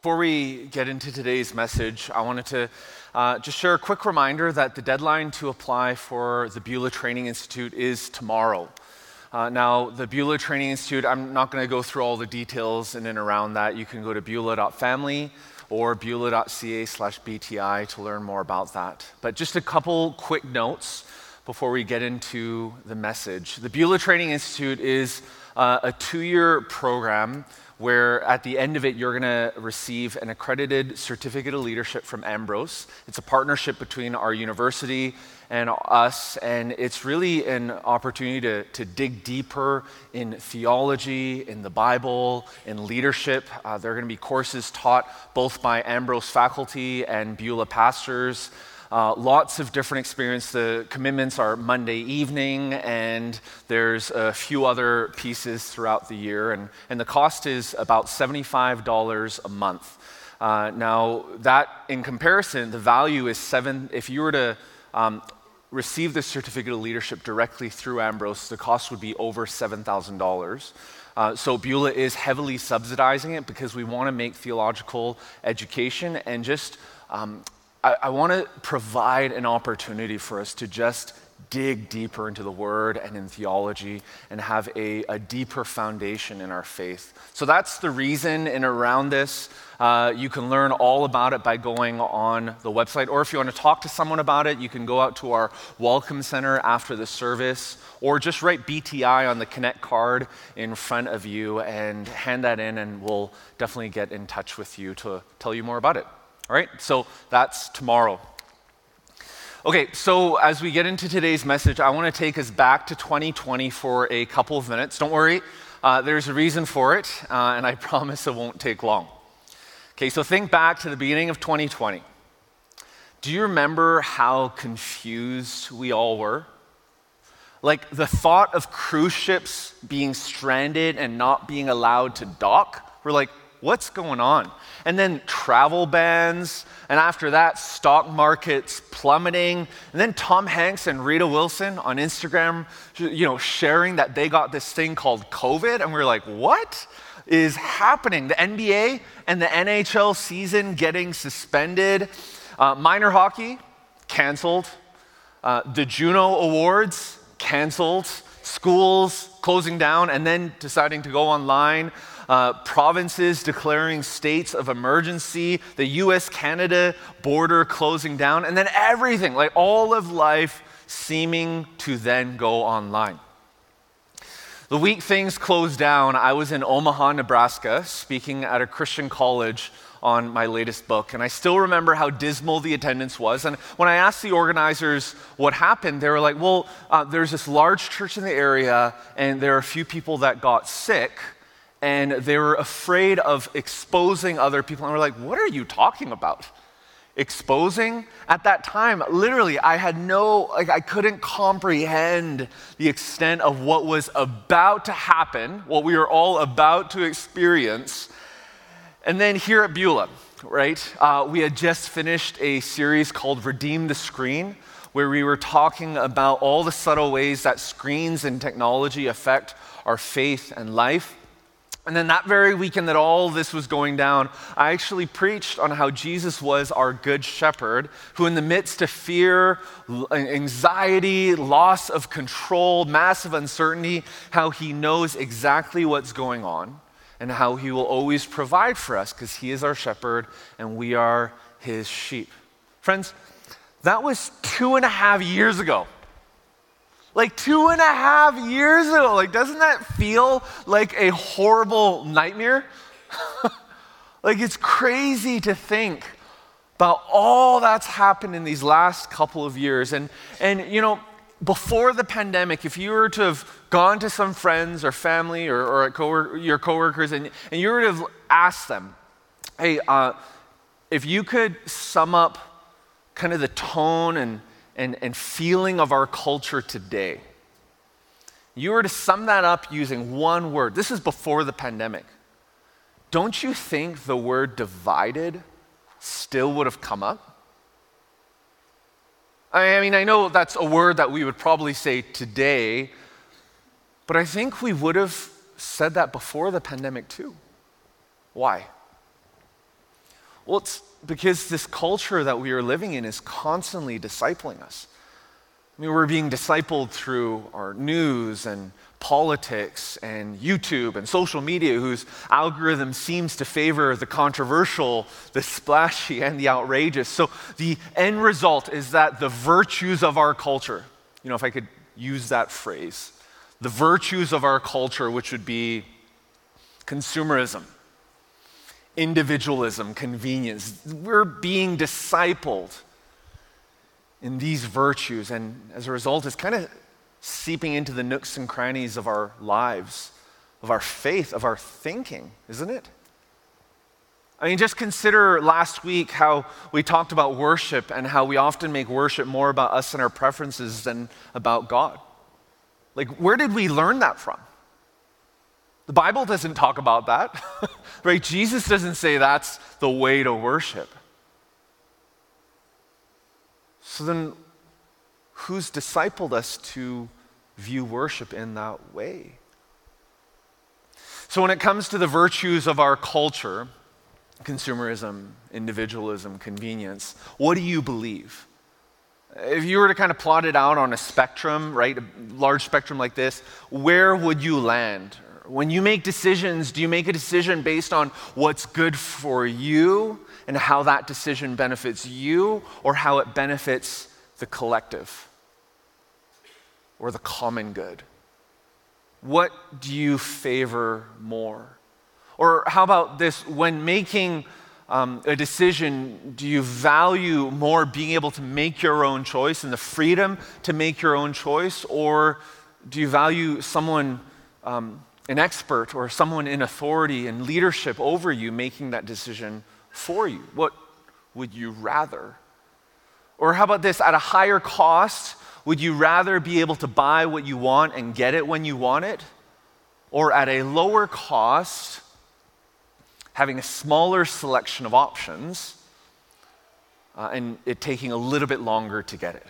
Before we get into today's message, I wanted to just share a quick reminder that the deadline to apply for the Beulah Training Institute is tomorrow. Now, the Beulah Training Institute, I'm not going to go through all the details in and around that. You can go to beulah.family or beulah.ca/BTI to learn more about that. But just a couple quick notes before we get into the message. The Beulah Training Institute is a two-year program where at the end of it, you're gonna receive an accredited certificate of leadership from Ambrose. It's a partnership between our university and us, and it's really an opportunity to dig deeper in theology, in the Bible, in leadership. There are gonna be courses taught both by Ambrose faculty and Beulah pastors. Lots of different experience. The commitments are Monday evening, and there's a few other pieces throughout the year. And the cost is about $75 a month. Now, that in comparison, the value is if you were to receive the certificate of leadership directly through Ambrose, the cost would be over $7,000. So Beulah is heavily subsidizing it because we want to make theological education and just I want to provide an opportunity for us to just dig deeper into the Word and in theology and have a deeper foundation in our faith. So that's the reason and around this. You can learn all about it by going on the website, or if you want to talk to someone about it, you can go out to our Welcome Center after the service, or just write BTI on the Connect card in front of you and hand that in, and we'll definitely get in touch with you to tell you more about it. All right, so that's tomorrow. Okay, so as we get into today's message, I want to take us back to 2020 for a couple of minutes. Don't worry, there's a reason for it, and I promise it won't take long. Okay, so think back to the beginning of 2020. Do you remember how confused we all were? Like the thought of cruise ships being stranded and not being allowed to dock, we're like, what's going on? And then travel bans, and after that, stock markets plummeting, and then Tom Hanks and Rita Wilson on Instagram, sharing that they got this thing called COVID, and we're like, what is happening? The NBA and the NHL season getting suspended, minor hockey canceled, the Juno Awards canceled, schools closing down, and then deciding to go online. Provinces declaring states of emergency, the US-Canada border closing down, and then everything, like all of life seeming to then go online. The week things closed down, I was in Omaha, Nebraska, speaking at a Christian college on my latest book, and I still remember how dismal the attendance was. And when I asked the organizers what happened, they were like, there's this large church in the area, and there are a few people that got sick, and they were afraid of exposing other people. And we're like, what are you talking about? Exposing? At that time, literally, I couldn't comprehend the extent of what was about to happen, what we were all about to experience. And then here at Beulah, right, we had just finished a series called Redeem the Screen, where we were talking about all the subtle ways that screens and technology affect our faith and life. And then that very weekend that all this was going down, I actually preached on how Jesus was our good shepherd, who in the midst of fear, anxiety, loss of control, massive uncertainty, how he knows exactly what's going on and how he will always provide for us because he is our shepherd and we are his sheep. Friends, that was 2.5 years ago. Like 2.5 years ago, like doesn't that feel like a horrible nightmare? Like it's crazy to think about all that's happened in these last couple of years. And before the pandemic, if you were to have gone to some friends or family or your coworkers and you were to have asked them, hey, if you could sum up kind of the tone and feeling of our culture today, you were to sum that up using one word, this is before the pandemic, don't you think the word divided still would have come up? I mean, I know that's a word that we would probably say today, but I think we would have said that before the pandemic too. Why? Well, it's because this culture that we are living in is constantly discipling us. I mean, we're being discipled through our news and politics and YouTube and social media, whose algorithm seems to favor the controversial, the splashy, and the outrageous. So the end result is that the virtues of our culture, you know, if I could use that phrase, the virtues of our culture, which would be consumerism, individualism, convenience, we're being discipled in these virtues, and as a result, it's kind of seeping into the nooks and crannies of our lives, of our faith, of our thinking, isn't it? I mean, just consider last week how we talked about worship and how we often make worship more about us and our preferences than about God. Like, where did we learn that from? The Bible doesn't talk about that, right? Jesus doesn't say that's the way to worship. So then, who's discipled us to view worship in that way? So when it comes to the virtues of our culture, consumerism, individualism, convenience, what do you believe? If you were to kind of plot it out on a spectrum, right, a large spectrum like this, where would you land? When you make decisions, do you make a decision based on what's good for you and how that decision benefits you, or how it benefits the collective or the common good? What do you favor more? Or how about this, when making a decision, do you value more being able to make your own choice and the freedom to make your own choice, or do you value someone, an expert or someone in authority and leadership over you making that decision for you? What would you rather? Or how about this, at a higher cost, would you rather be able to buy what you want and get it when you want it? Or at a lower cost, having a smaller selection of options and it taking a little bit longer to get it?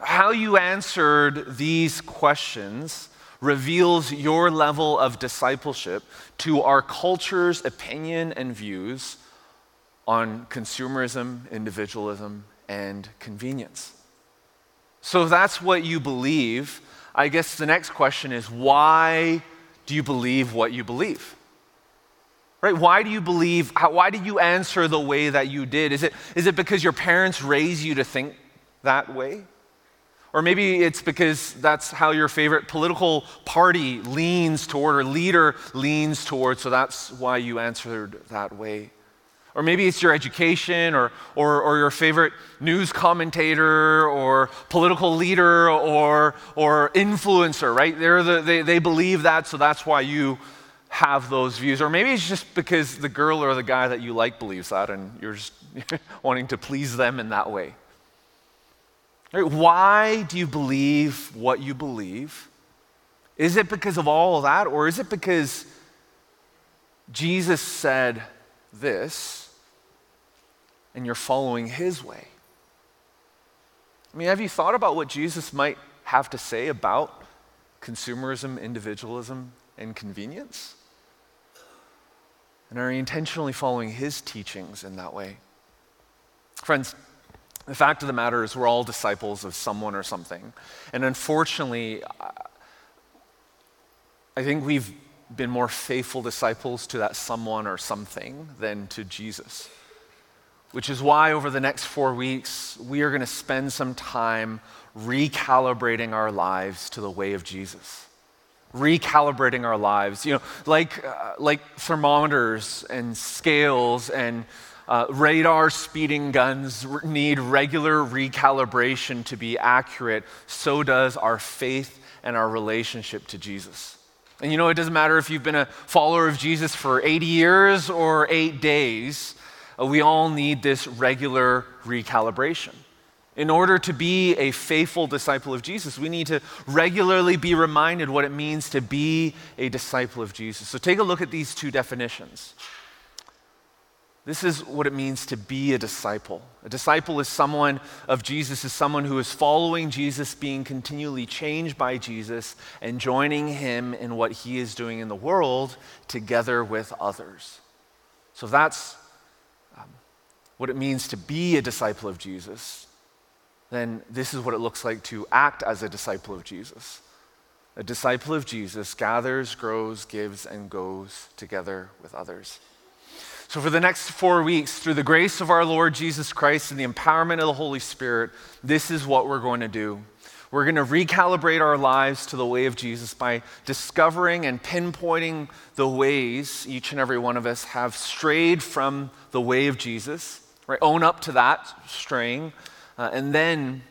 How you answered these questions reveals your level of discipleship to our culture's opinion and views on consumerism, individualism, and convenience. So if that's what you believe, I guess the next question is, why do you believe what you believe? Right? Why do you believe, why did you answer the way that you did? Is it because your parents raised you to think that way? Or maybe it's because that's how your favorite political party leans toward or leader leans toward, so that's why you answered that way. Or maybe it's your education or your favorite news commentator or political leader or influencer, right? They believe that, so that's why you have those views. Or maybe it's just because the girl or the guy that you like believes that and you're just wanting to please them in that way. Right? Why do you believe what you believe? Is it because of all of that, or is it because Jesus said this and you're following his way? I mean, have you thought about what Jesus might have to say about consumerism, individualism, and convenience? And are you intentionally following his teachings in that way? Friends, the fact of the matter is we're all disciples of someone or something. And unfortunately, I think we've been more faithful disciples to that someone or something than to Jesus. Which is why over the next 4 weeks, we are going to spend some time recalibrating our lives to the way of Jesus. Recalibrating our lives, you know, like thermometers and scales and radar speeding guns need regular recalibration to be accurate, so does our faith and our relationship to Jesus. And you know, it doesn't matter if you've been a follower of Jesus for 80 years or 8 days, we all need this regular recalibration. In order to be a faithful disciple of Jesus, we need to regularly be reminded what it means to be a disciple of Jesus. So take a look at these two definitions. This is what it means to be a disciple. A disciple is someone of Jesus, is someone who is following Jesus, being continually changed by Jesus, and joining him in what he is doing in the world together with others. So that's what it means to be a disciple of Jesus, then this is what it looks like to act as a disciple of Jesus. A disciple of Jesus gathers, grows, gives, and goes together with others. So for the next 4 weeks, through the grace of our Lord Jesus Christ and the empowerment of the Holy Spirit, this is what we're going to do. We're going to recalibrate our lives to the way of Jesus by discovering and pinpointing the ways each and every one of us have strayed from the way of Jesus, right? Own up to that straying, and then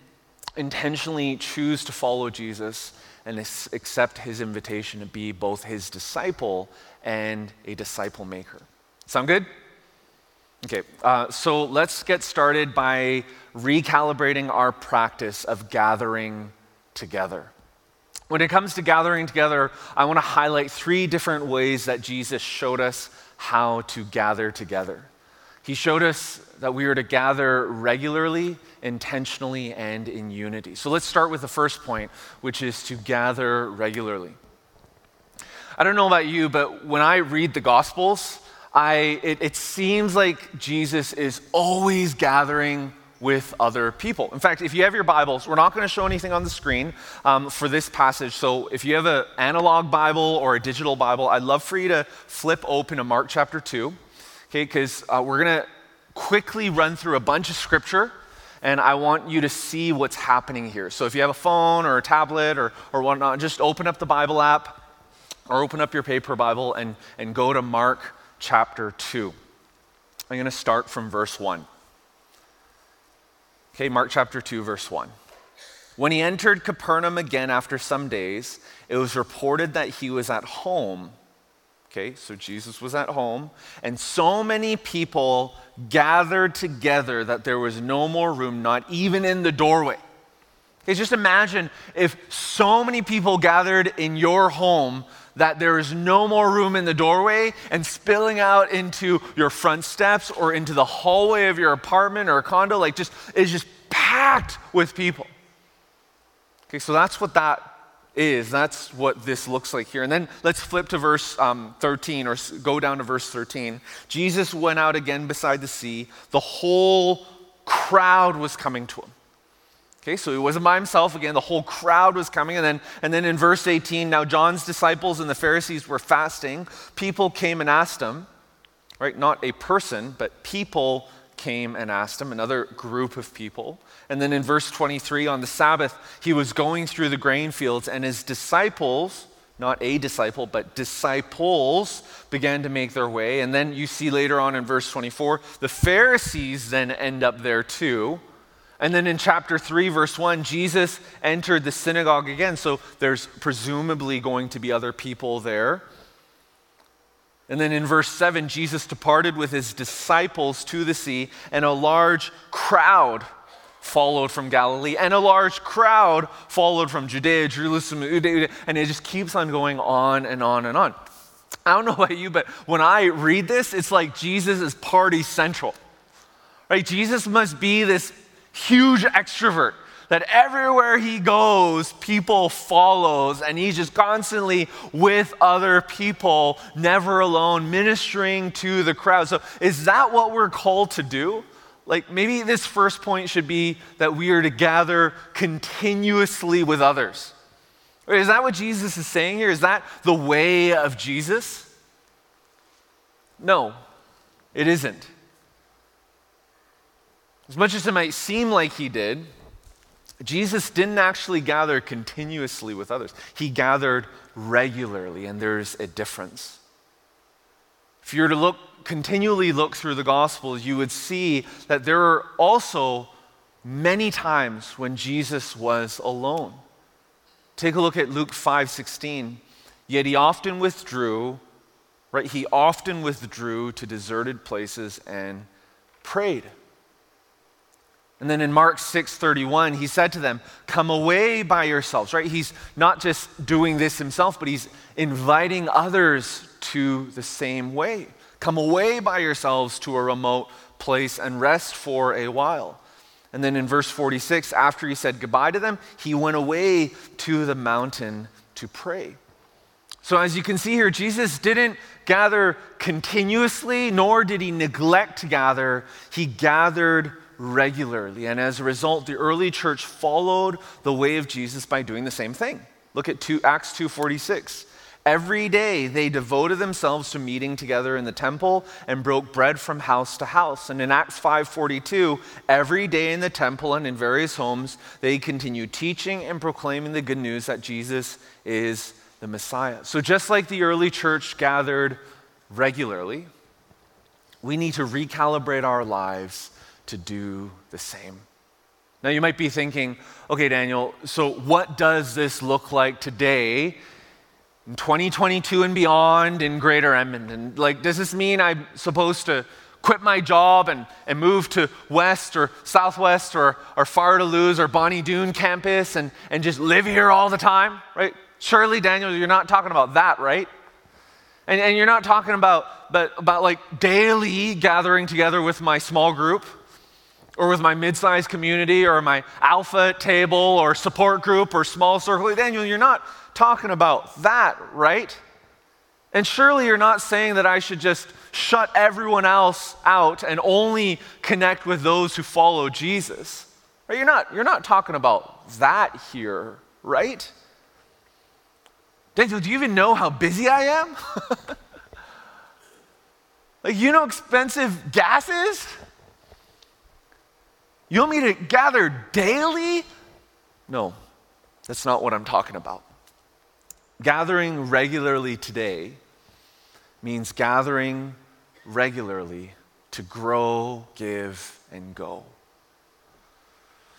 intentionally choose to follow Jesus and accept his invitation to be both his disciple and a disciple maker. Sound good? Okay, so let's get started by recalibrating our practice of gathering together. When it comes to gathering together, I want to highlight 3 different ways that Jesus showed us how to gather together. He showed us that we were to gather regularly, intentionally, and in unity. So let's start with the first point, which is to gather regularly. I don't know about you, but when I read the Gospels, it seems like Jesus is always gathering with other people. In fact, if you have your Bibles, we're not going to show anything on the screen for this passage. So if you have an analog Bible or a digital Bible, I'd love for you to flip open to Mark chapter 2, okay? Because we're going to quickly run through a bunch of scripture, and I want you to see what's happening here. So if you have a phone or a tablet or whatnot, just open up the Bible app or open up your paper Bible and go to Mark chapter 2. I'm going to start from verse 1. Okay, Mark chapter 2, verse 1. When he entered Capernaum again after some days, it was reported that he was at home. Okay, so Jesus was at home, and so many people gathered together that there was no more room, not even in the doorway. Okay, just imagine if so many people gathered in your home that there is no more room in the doorway and spilling out into your front steps or into the hallway of your apartment or condo, like it's just packed with people. Okay, so that's what that is. That's what this looks like here. And then let's flip to verse 13 or go down to verse 13. Jesus went out again beside the sea. The whole crowd was coming to him. Okay, so he wasn't by himself again. The whole crowd was coming. And then in verse 18, now John's disciples and the Pharisees were fasting. People came and asked him, right? Not a person, but people came and asked him, another group of people. And then in verse 23, on the Sabbath, he was going through the grain fields, and his disciples, not a disciple, but disciples, began to make their way. And then you see later on in verse 24, the Pharisees then end up there too. And then in chapter 3, verse 1, Jesus entered the synagogue again. So there's presumably going to be other people there. And then in verse 7, Jesus departed with his disciples to the sea, and a large crowd followed from Galilee, and a large crowd followed from Judea, Jerusalem, and it just keeps on going on and on and on. I don't know about you, but when I read this, it's like Jesus is party central, right? Jesus must be this huge extrovert that everywhere he goes, people follows, and he's just constantly with other people, never alone, ministering to the crowd. So is that what we're called to do? Like maybe this first point should be that we are to gather continuously with others. Is that what Jesus is saying here? Is that the way of Jesus? No, it isn't. As much as it might seem like he did, Jesus didn't actually gather continuously with others. He gathered regularly, and there's a difference. If you were to continually look through the Gospels, you would see that there are also many times when Jesus was alone. Take a look at Luke 5:16. Yet he often withdrew, right? He often withdrew to deserted places and prayed. And then in Mark 6:31, he said to them, come away by yourselves, right? He's not just doing this himself, but he's inviting others to the same way. Come away by yourselves to a remote place and rest for a while. And then in verse 46, after he said goodbye to them, he went away to the mountain to pray. So as you can see here, Jesus didn't gather continuously, nor did he neglect to gather. He gathered regularly. And as a result, the early church followed the way of Jesus by doing the same thing. Look at Acts 2:46. Every day they devoted themselves to meeting together in the temple and broke bread from house to house. And in Acts 5:42, every day in the temple and in various homes, they continued teaching and proclaiming the good news that Jesus is the Messiah. So just like the early church gathered regularly, we need to recalibrate our lives to do the same. Now you might be thinking, okay, Daniel, so what does this look like today in 2022 and beyond in Greater Edmonton? Like, does this mean I'm supposed to quit my job and move to West or Southwest or Far Toulouse or Bonnie Doon campus and just live here all the time, right? Surely, Daniel, you're not talking about that, right? And you're not talking about like daily gathering together with my small group or with my mid-sized community or my alpha table or support group or small circle. Daniel, you're not talking about that, right? And surely you're not saying that I should just shut everyone else out and only connect with those who follow Jesus. Right? You're not talking about that here, right? Daniel, do you even know how busy I am? Like, you know expensive gas is? You want me to gather daily? No, that's not what I'm talking about. Gathering regularly today means gathering regularly to grow, give, and go.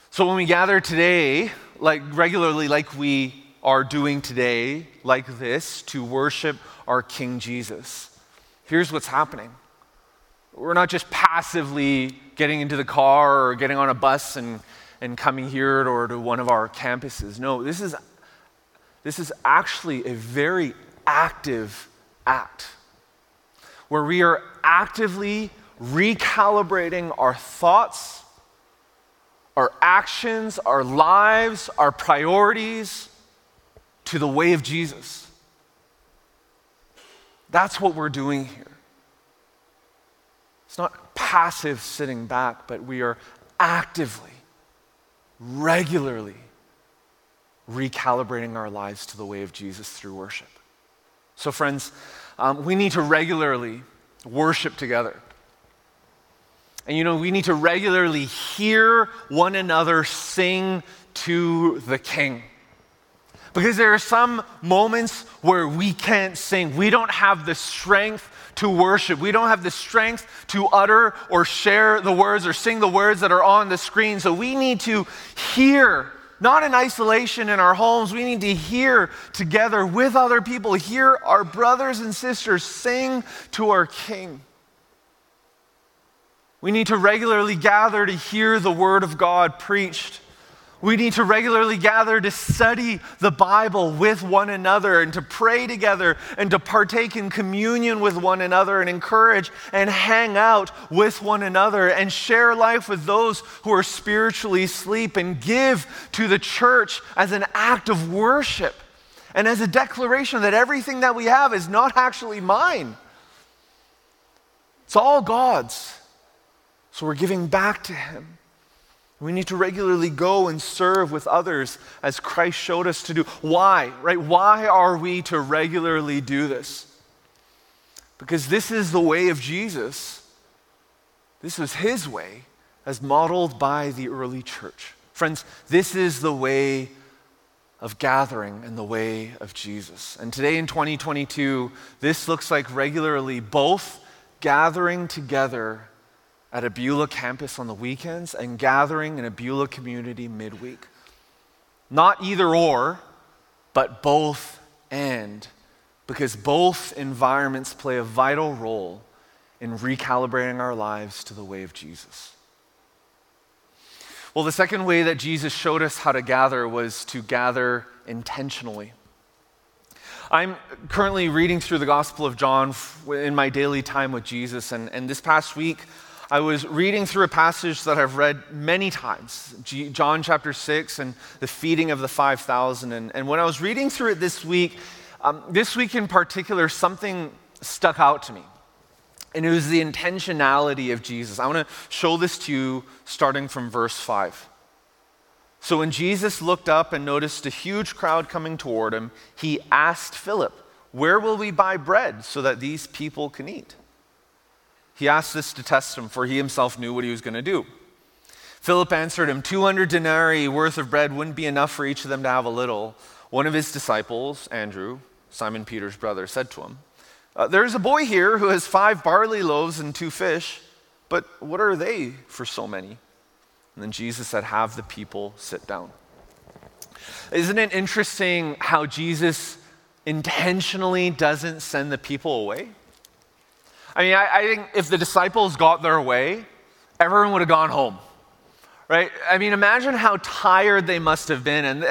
So when we gather today, like regularly, like we are doing today, like this, to worship our King Jesus, here's what's happening. We're not just passively getting into the car or getting on a bus and coming here or to one of our campuses. No, this is actually a very active act where we are actively recalibrating our thoughts, our actions, our lives, our priorities to the way of Jesus. That's what we're doing here. It's not passive sitting back, but we are actively, regularly recalibrating our lives to the way of Jesus through worship. So friends, we need to regularly worship together. And you know, we need to regularly hear one another sing to the King. Because there are some moments where we can't sing. We don't have the strength to worship. We don't have the strength to utter or share the words or sing the words that are on the screen. So we need to hear, not in isolation in our homes. We need to hear together with other people, hear our brothers and sisters sing to our King. We need to regularly gather to hear the word of God preached. We need to regularly gather to study the Bible with one another and to pray together and to partake in communion with one another and encourage and hang out with one another and share life with those who are spiritually asleep and give to the church as an act of worship and as a declaration that everything that we have is not actually mine. It's all God's. So we're giving back to Him. We need to regularly go and serve with others as Christ showed us to do. Why, right? Why are we to regularly do this? Because this is the way of Jesus. This was His way as modeled by the early church. Friends, this is the way of gathering and the way of Jesus. And today in 2022, this looks like regularly both gathering together at a Beulah campus on the weekends and gathering in a Beulah community midweek. Not either or, but both and, because both environments play a vital role in recalibrating our lives to the way of Jesus. Well, the second way that Jesus showed us how to gather was to gather intentionally. I'm currently reading through the Gospel of John in my daily time with Jesus, and this past week, I was reading through a passage that I've read many times, John chapter 6 and the feeding of the 5,000. And when I was reading through it this week, This week in particular, something stuck out to me, and it was the intentionality of Jesus. I want to show this to you starting from verse 5. So when Jesus looked up and noticed a huge crowd coming toward him, he asked Philip, "Where will we buy bread so that these people can eat?" He asked this to test him, for he himself knew what he was going to do. Philip answered him, 200 denarii worth of bread wouldn't be enough for each of them to have a little. One of his disciples, Andrew, Simon Peter's brother, said to him, "There is a boy here who has 5 barley loaves and 2 fish, but what are they for so many?" And then Jesus said, "Have the people sit down." Isn't it interesting how Jesus intentionally doesn't send the people away? I mean, I think if the disciples got their way, everyone would have gone home, right? I mean, imagine how tired they must have been.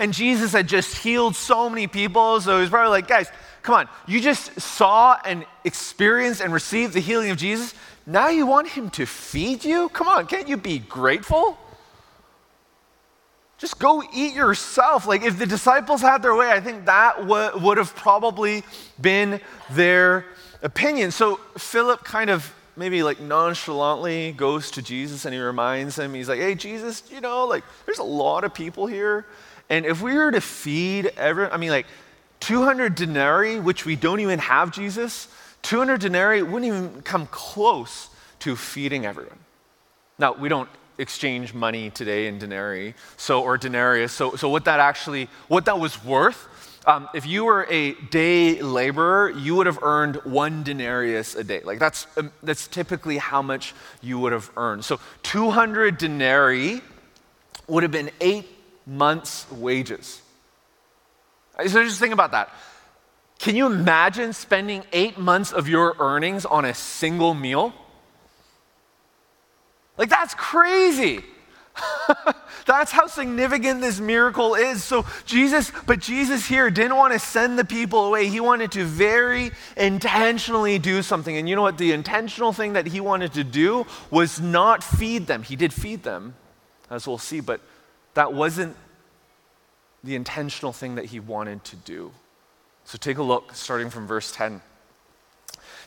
And Jesus had just healed so many people, so he's probably like, "Guys, come on. You just saw and experienced and received the healing of Jesus. Now you want him to feed you? Come on, can't you be grateful? Just go eat yourself." Like, if the disciples had their way, I think that would have probably been their opinion. So Philip kind of maybe like nonchalantly goes to Jesus and he reminds him, he's like, "Hey, Jesus, you know, like there's a lot of people here. And if we were to feed everyone, I mean, like 200 denarii, which we don't even have, Jesus, 200 denarii wouldn't even come close to feeding everyone." Now, we don't exchange money today in denarii, or denarius. So what that was worth, if you were a day laborer, you would have earned 1 denarius a day. Like that's typically how much you would have earned. So 200 denarii would have been 8 months' wages. So just think about that. Can you imagine spending 8 months of your earnings on a single meal? Like, that's crazy. That's how significant this miracle is. But Jesus here didn't want to send the people away. He wanted to very intentionally do something. And you know what? The intentional thing that he wanted to do was not feed them. He did feed them, as we'll see, but that wasn't the intentional thing that he wanted to do. So take a look, starting from verse 10.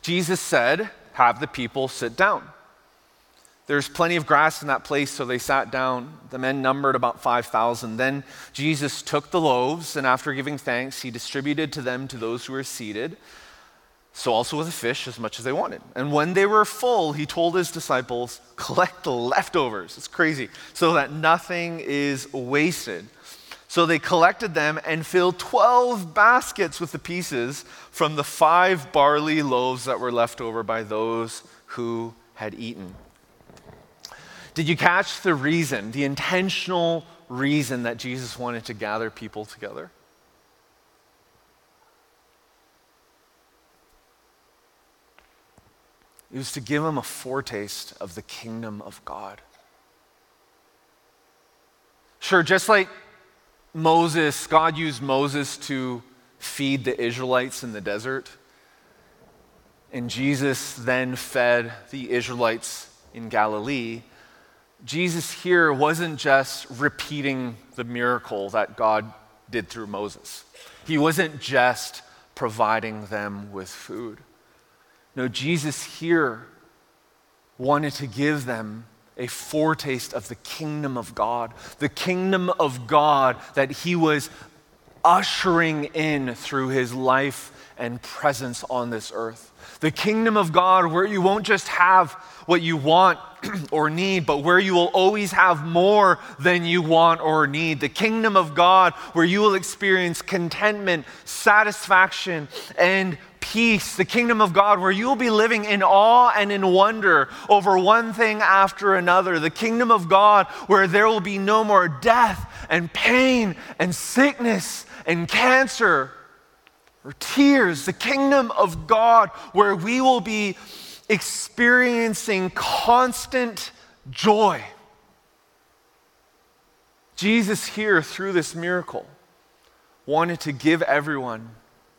Jesus said, "Have the people sit down." There's plenty of grass in that place, so they sat down. The men numbered about 5,000. Then Jesus took the loaves, and after giving thanks, he distributed to those who were seated, so also with the fish, as much as they wanted. And when they were full, he told his disciples, "Collect the leftovers." It's crazy. "So that nothing is wasted." So they collected them and filled 12 baskets with the pieces from the 5 barley loaves that were left over by those who had eaten. Did you catch the reason, the intentional reason that Jesus wanted to gather people together? It was to give them a foretaste of the kingdom of God. Sure, just like Moses, God used Moses to feed the Israelites in the desert, and Jesus then fed the Israelites in Galilee. Jesus here wasn't just repeating the miracle that God did through Moses. He wasn't just providing them with food. No, Jesus here wanted to give them a foretaste of the kingdom of God, the kingdom of God that he was ushering in through his life and presence on this earth. The kingdom of God where you won't just have what you want or need, but where you will always have more than you want or need. The kingdom of God where you will experience contentment, satisfaction, and peace, the kingdom of God where you'll be living in awe and in wonder over one thing after another, the kingdom of God where there will be no more death and pain and sickness and cancer or tears, the kingdom of God where we will be experiencing constant joy. Jesus here, through this miracle, wanted to give everyone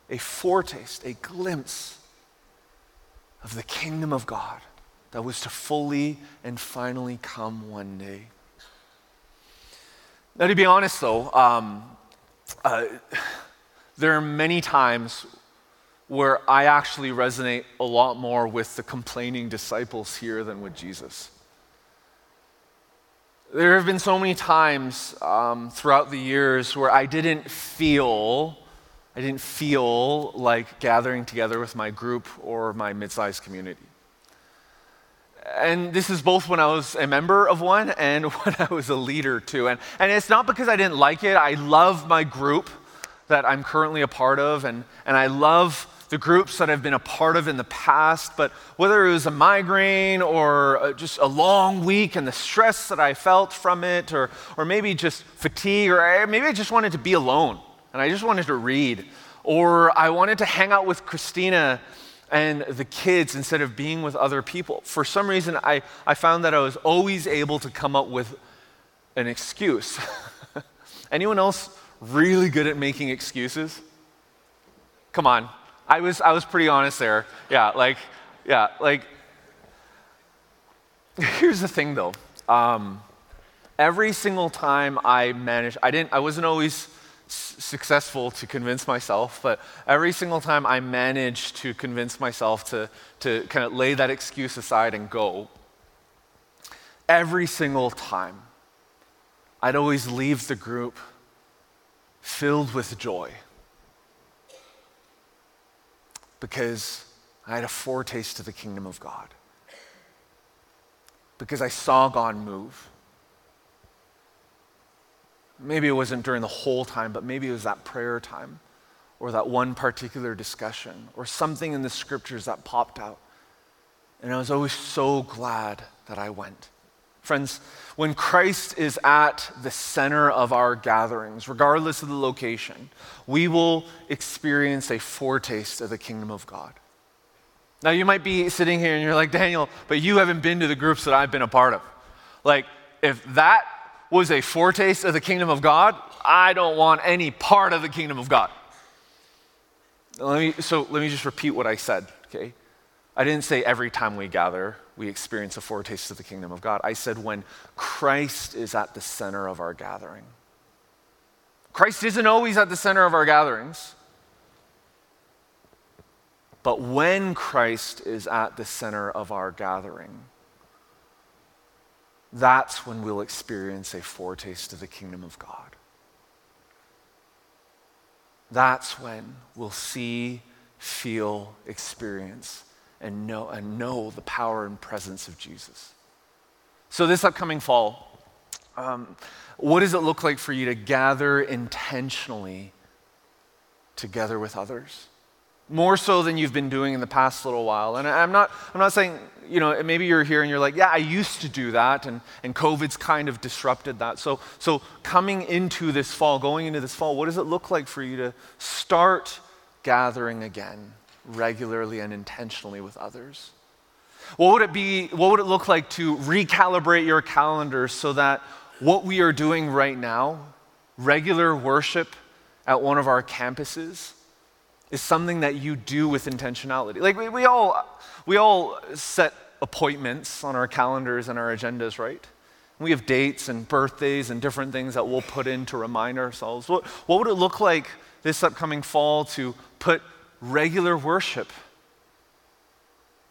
a foretaste, a glimpse of the kingdom of God that was to fully and finally come one day. Now, to be honest, though, There are many times where I actually resonate a lot more with the complaining disciples here than with Jesus. There have been so many times throughout the years where I didn't feel like gathering together with my group or my mid-sized community. And this is both when I was a member of one and when I was a leader too. And it's not because I didn't like it. I love my group that I'm currently a part of, and I love the groups that I've been a part of in the past, but whether it was a migraine or just a long week and the stress that I felt from it, or maybe just fatigue, or maybe I just wanted to be alone and I just wanted to read, or I wanted to hang out with Christina and the kids instead of being with other people. For some reason, I found that I was always able to come up with an excuse. Anyone else really good at making excuses? Come on. I was pretty honest there. Here's the thing though. Every single time I managed, I wasn't always successful to convince myself, but every single time I managed to convince myself to kind of lay that excuse aside and go, every single time, I'd always leave the group filled with joy, because I had a foretaste of the kingdom of God, because I saw God move. Maybe it wasn't during the whole time, but maybe it was that prayer time or that one particular discussion or something in the scriptures that popped out. And I was always so glad that I went. Friends, when Christ is at the center of our gatherings, regardless of the location, we will experience a foretaste of the kingdom of God. Now, you might be sitting here and you're like, Daniel, but you haven't been to the groups that I've been a part of. Like, if that was a foretaste of the kingdom of God, I don't want any part of the kingdom of God. Let me just repeat what I said, okay? I didn't say every time we gather, we experience a foretaste of the kingdom of God. I said when Christ is at the center of our gathering. Christ isn't always at the center of our gatherings, but when Christ is at the center of our gathering, that's when we'll experience a foretaste of the kingdom of God. That's when we'll see, feel, experience, and know the power and presence of Jesus. So this upcoming fall, what does it look like for you to gather intentionally together with others? More so than you've been doing in the past little while. And I'm not saying, you know, maybe you're here and you're like, yeah, I used to do that, and COVID's kind of disrupted that. So going into this fall, what does it look like for you to start gathering again, regularly and intentionally with others? What would it look like to recalibrate your calendar so that what we are doing right now, regular worship at one of our campuses, is something that you do with intentionality? Like we all set appointments on our calendars and our agendas, right? We have dates and birthdays and different things that we'll put in to remind ourselves. What would it look like this upcoming fall to put regular worship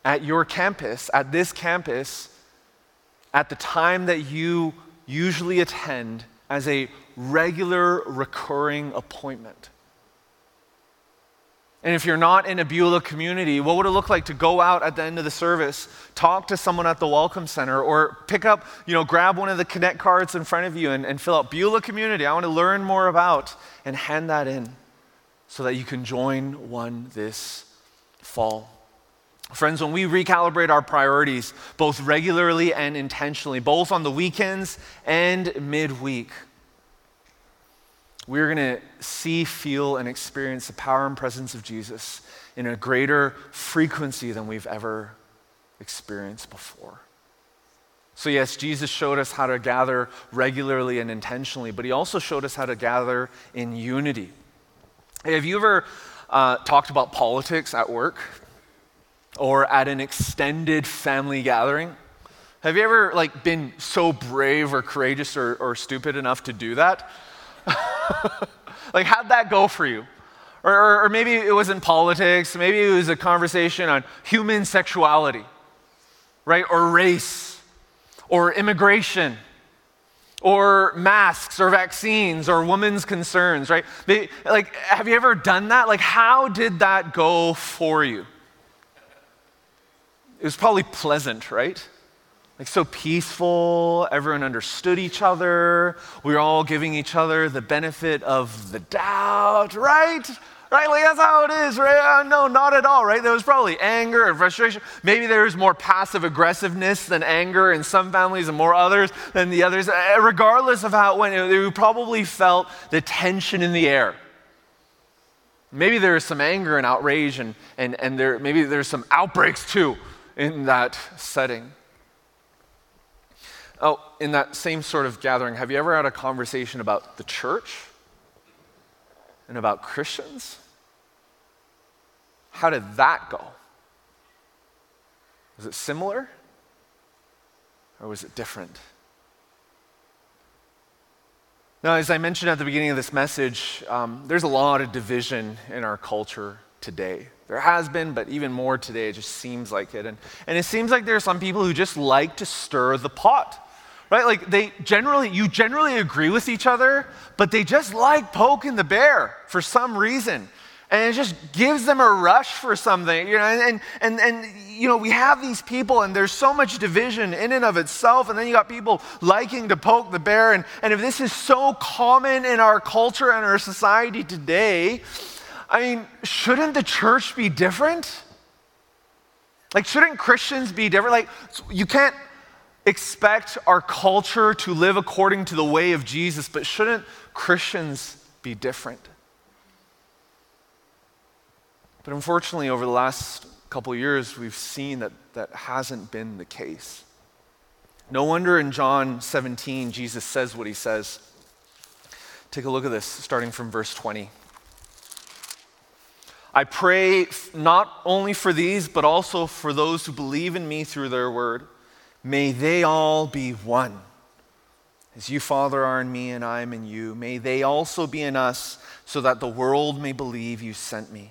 at your campus, at this campus, at the time that you usually attend as a regular recurring appointment? And if you're not in a Beulah community, what would it look like to go out at the end of the service, talk to someone at the Welcome Center, or pick up, grab one of the Connect cards in front of you and fill out Beulah community, I want to learn more about, and hand that in, so that you can join one this fall. Friends, when we recalibrate our priorities, both regularly and intentionally, both on the weekends and midweek, we're going to see, feel, and experience the power and presence of Jesus in a greater frequency than we've ever experienced before. So yes, Jesus showed us how to gather regularly and intentionally, but he also showed us how to gather in unity. Hey, have you ever talked about politics at work or at an extended family gathering? Have you ever been so brave or courageous or stupid enough to do that? How'd that go for you, Or maybe it was in politics. Maybe it was a conversation on human sexuality, right? Or race, or immigration, or masks, or vaccines, or women's concerns, right? Like, have you ever done that? Like, how did that go for you? It was probably pleasant, right? Like, so peaceful, everyone understood each other, we were all giving each other the benefit of the doubt, right? Right, like that's how it is, right? No, not at all, right? There was probably anger and frustration. Maybe there was more passive aggressiveness than anger in some families and more others than the others. Regardless of how it went, you probably felt the tension in the air. Maybe there was some anger and outrage and there maybe there's some outbreaks too in that setting. Oh, in that same sort of gathering, have you ever had a conversation about the church and about Christians? How did that go? Was it similar or was it different? Now, as I mentioned at the beginning of this message, there's a lot of division in our culture today. There has been, but even more today, it just seems like it. And it seems like there are some people who just like to stir the pot, right? Like you generally agree with each other, but they just like poking the bear for some reason. And it just gives them a rush for something, you know, and you know, we have these people and there's so much division in and of itself, and then you got people liking to poke the bear, and if this is so common in our culture and our society today, I mean, shouldn't the church be different? Like, shouldn't Christians be different? Like, you can't expect our culture to live according to the way of Jesus, but shouldn't Christians be different? But unfortunately, over the last couple years, we've seen that hasn't been the case. No wonder in John 17, Jesus says what he says. Take a look at this, starting from verse 20. I pray not only for these, but also for those who believe in me through their word. May they all be one. As you, Father, are in me and I am in you, may they also be in us, so that the world may believe you sent me.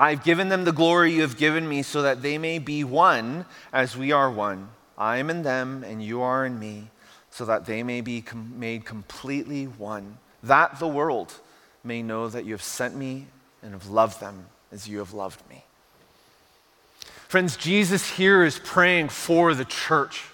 I've given them the glory you have given me, so that they may be one as we are one. I am in them and you are in me, so that they may be made completely one, that the world may know that you have sent me and have loved them as you have loved me. Friends, Jesus here is praying for the church.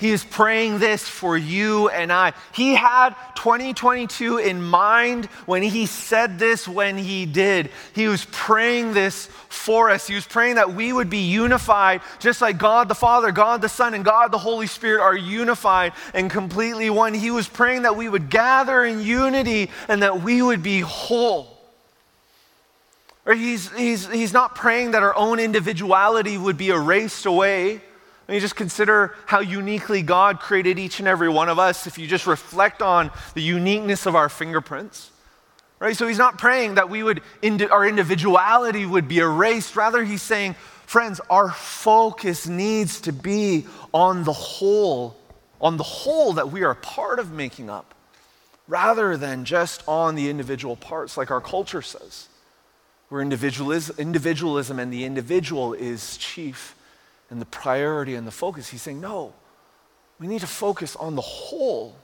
He is praying this for you and I. He had 2022 in mind when he said this, when he did. He was praying this for us. He was praying that we would be unified, just like God the Father, God the Son, and God the Holy Spirit are unified and completely one. He was praying that we would gather in unity and that we would be whole. Or he's not praying that our own individuality would be erased away. I mean, just consider how uniquely God created each and every one of us if you just reflect on the uniqueness of our fingerprints, right? So he's not praying that we would our individuality would be erased. Rather, he's saying, friends, our focus needs to be on the whole that we are a part of making up, rather than just on the individual parts like our culture says, where individualism and the individual is chief and the priority and the focus. He's saying, no, we need to focus on the whole.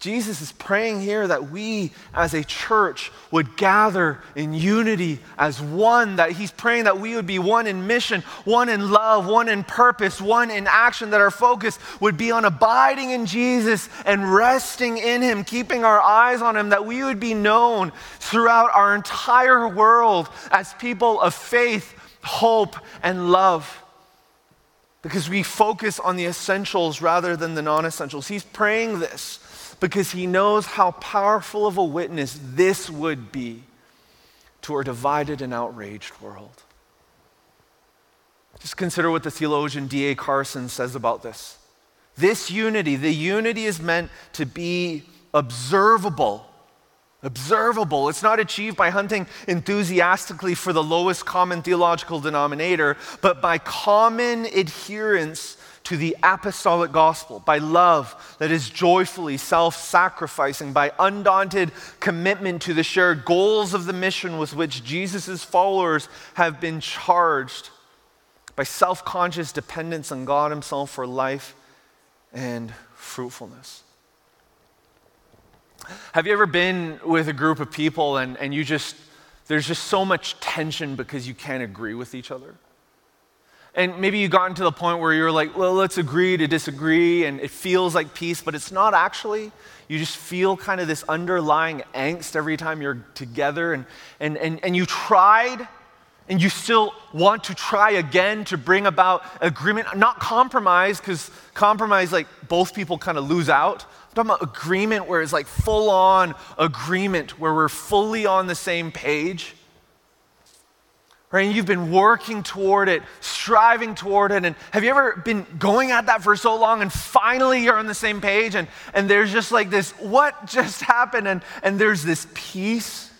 Jesus is praying here that we as a church would gather in unity as one, that he's praying that we would be one in mission, one in love, one in purpose, one in action, that our focus would be on abiding in Jesus and resting in him, keeping our eyes on him, that we would be known throughout our entire world as people of faith, hope, and love, because we focus on the essentials rather than the non-essentials. He's praying this because he knows how powerful of a witness this would be to our divided and outraged world. Just consider what the theologian D.A. Carson says about this. This unity, the unity is meant to be observable. Observable. It's not achieved by hunting enthusiastically for the lowest common theological denominator, but by common adherence to the apostolic gospel, by love that is joyfully self-sacrificing, by undaunted commitment to the shared goals of the mission with which Jesus' followers have been charged, by self-conscious dependence on God himself for life and fruitfulness. Have you ever been with a group of people and you just, there's just so much tension because you can't agree with each other? And maybe you've gotten to the point where you're like, well, let's agree to disagree, and it feels like peace, but it's not actually. You just feel kind of this underlying angst every time you're together, and you tried, and you still want to try again to bring about agreement, not compromise, because compromise, like, both people kind of lose out. I'm talking about agreement where it's like full-on agreement, where we're fully on the same page. Right, and you've been working toward it, striving toward it, and have you ever been going at that for so long and finally you're on the same page and there's just like this, what just happened? And there's this peace,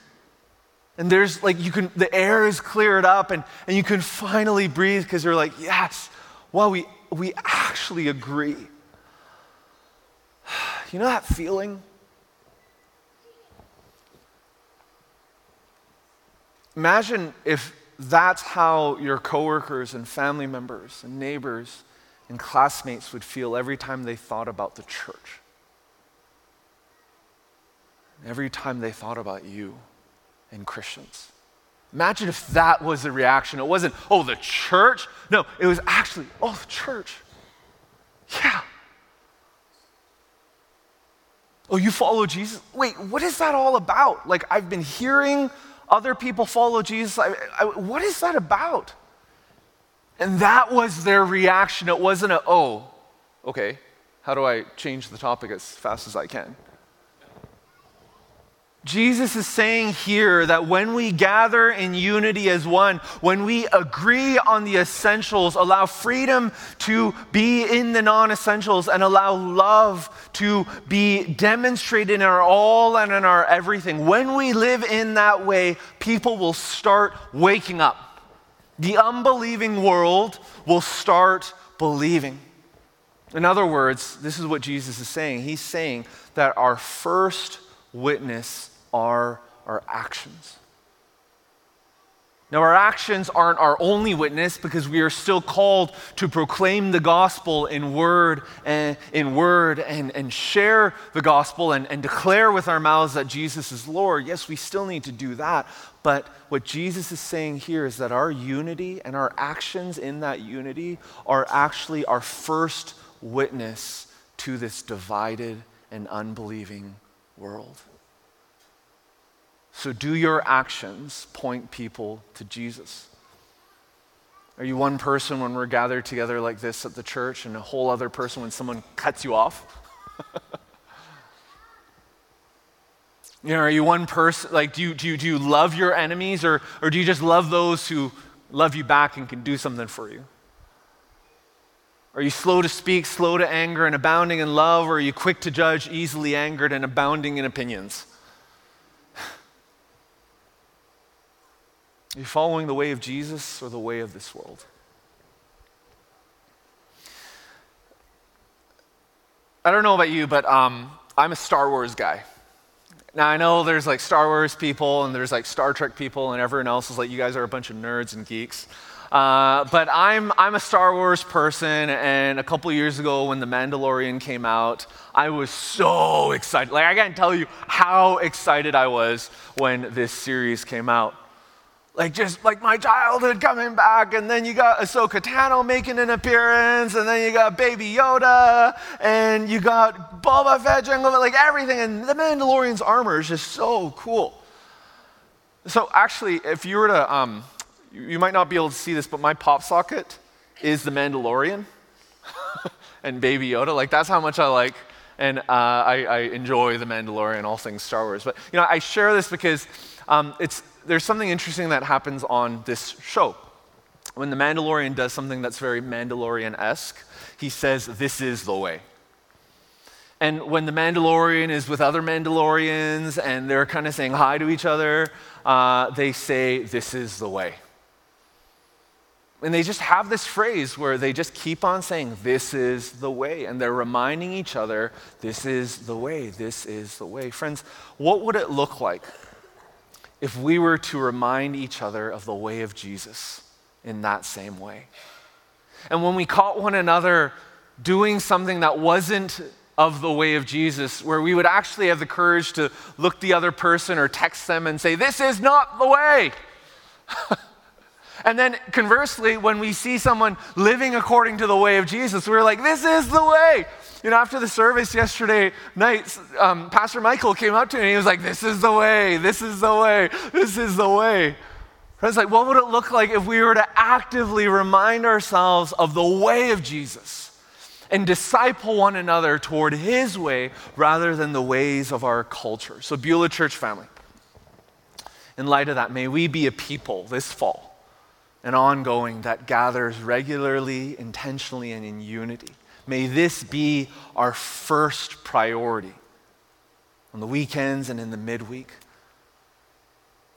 and there's like, you can, the air is cleared up and you can finally breathe because you're like, yes, well, we actually agree. You know that feeling? Imagine if that's how your coworkers and family members and neighbors and classmates would feel every time they thought about the church. Every time they thought about you and Christians. Imagine if that was the reaction. It wasn't, oh, the church. No, it was actually, oh, the church. Yeah. Oh, you follow Jesus? Wait, what is that all about? Like, I've been hearing other people follow Jesus. What is that about? And that was their reaction. It wasn't a, oh, okay, how do I change the topic as fast as I can? Jesus is saying here that when we gather in unity as one, when we agree on the essentials, allow freedom to be in the non-essentials, and allow love to be demonstrated in our all and in our everything, when we live in that way, people will start waking up. The unbelieving world will start believing. In other words, this is what Jesus is saying. He's saying that our first witness are our actions. Now, our actions aren't our only witness because we are still called to proclaim the gospel in word and share the gospel and declare with our mouths that Jesus is Lord. Yes, we still need to do that. But what Jesus is saying here is that our unity and our actions in that unity are actually our first witness to this divided and unbelieving world. So do your actions point people to Jesus? Are you one person when we're gathered together like this at the church and a whole other person when someone cuts you off? You know, are you one person, like, do you love your enemies or do you just love those who love you back and can do something for you? Are you slow to speak, slow to anger, and abounding in love? Or are you quick to judge, easily angered, and abounding in opinions? Are you following the way of Jesus or the way of this world? I don't know about you, but I'm a Star Wars guy. Now, I know there's like Star Wars people, and there's like Star Trek people, and everyone else is like, you guys are a bunch of nerds and geeks. But I'm a Star Wars person, and a couple years ago when The Mandalorian came out, I was so excited. Like, I can't tell you how excited I was when this series came out. Like, just like my childhood coming back, and then you got Ahsoka Tano making an appearance, and then you got Baby Yoda, and you got Boba Fett, like everything, and The Mandalorian's armor is just so cool. So actually, if you were to... You might not be able to see this, but my pop socket is The Mandalorian and Baby Yoda. Like, that's how much I like, and I enjoy The Mandalorian, all things Star Wars. But, you know, I share this because there's something interesting that happens on this show. When The Mandalorian does something that's very Mandalorian-esque, he says, "This is the way." And when the Mandalorian is with other Mandalorians and they're kind of saying hi to each other, they say, "This is the way." And they just have this phrase where they just keep on saying, this is the way. And they're reminding each other, this is the way, this is the way. Friends, what would it look like if we were to remind each other of the way of Jesus in that same way? And when we caught one another doing something that wasn't of the way of Jesus, where we would actually have the courage to look the other person or text them and say, this is not the way. And then conversely, when we see someone living according to the way of Jesus, we're like, this is the way. You know, after the service yesterday night, Pastor Michael came up to me and he was like, this is the way, this is the way, this is the way. I was like, what would it look like if we were to actively remind ourselves of the way of Jesus and disciple one another toward his way rather than the ways of our culture? So Beulah Church family, in light of that, may we be a people this fall and ongoing that gathers regularly, intentionally, and in unity. May this be our first priority on the weekends and in the midweek.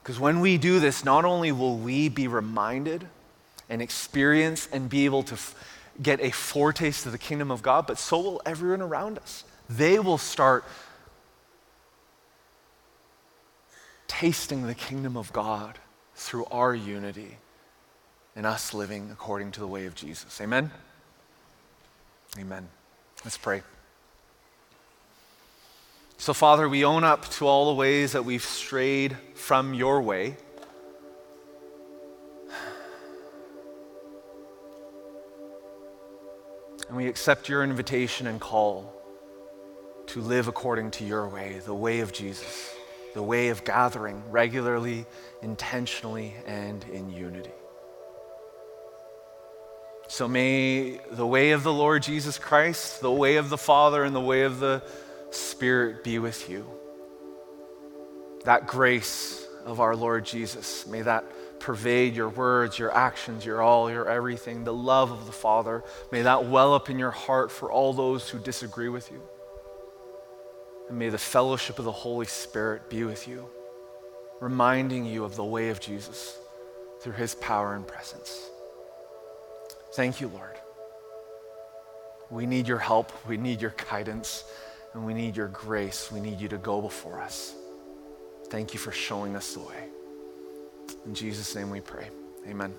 Because when we do this, not only will we be reminded and experience and be able to get a foretaste of the kingdom of God, but so will everyone around us. They will start tasting the kingdom of God through our unity and us living according to the way of Jesus. Amen? Amen. Let's pray. So Father, we own up to all the ways that we've strayed from your way. And we accept your invitation and call to live according to your way, the way of Jesus, the way of gathering regularly, intentionally, and in unity. So may the way of the Lord Jesus Christ, the way of the Father, and the way of the Spirit be with you. That grace of our Lord Jesus, may that pervade your words, your actions, your all, your everything. The love of the Father, may that well up in your heart for all those who disagree with you. And may the fellowship of the Holy Spirit be with you, reminding you of the way of Jesus through his power and presence. Thank you, Lord. We need your help, we need your guidance, and we need your grace. We need you to go before us. Thank you for showing us the way. In Jesus' name we pray, amen.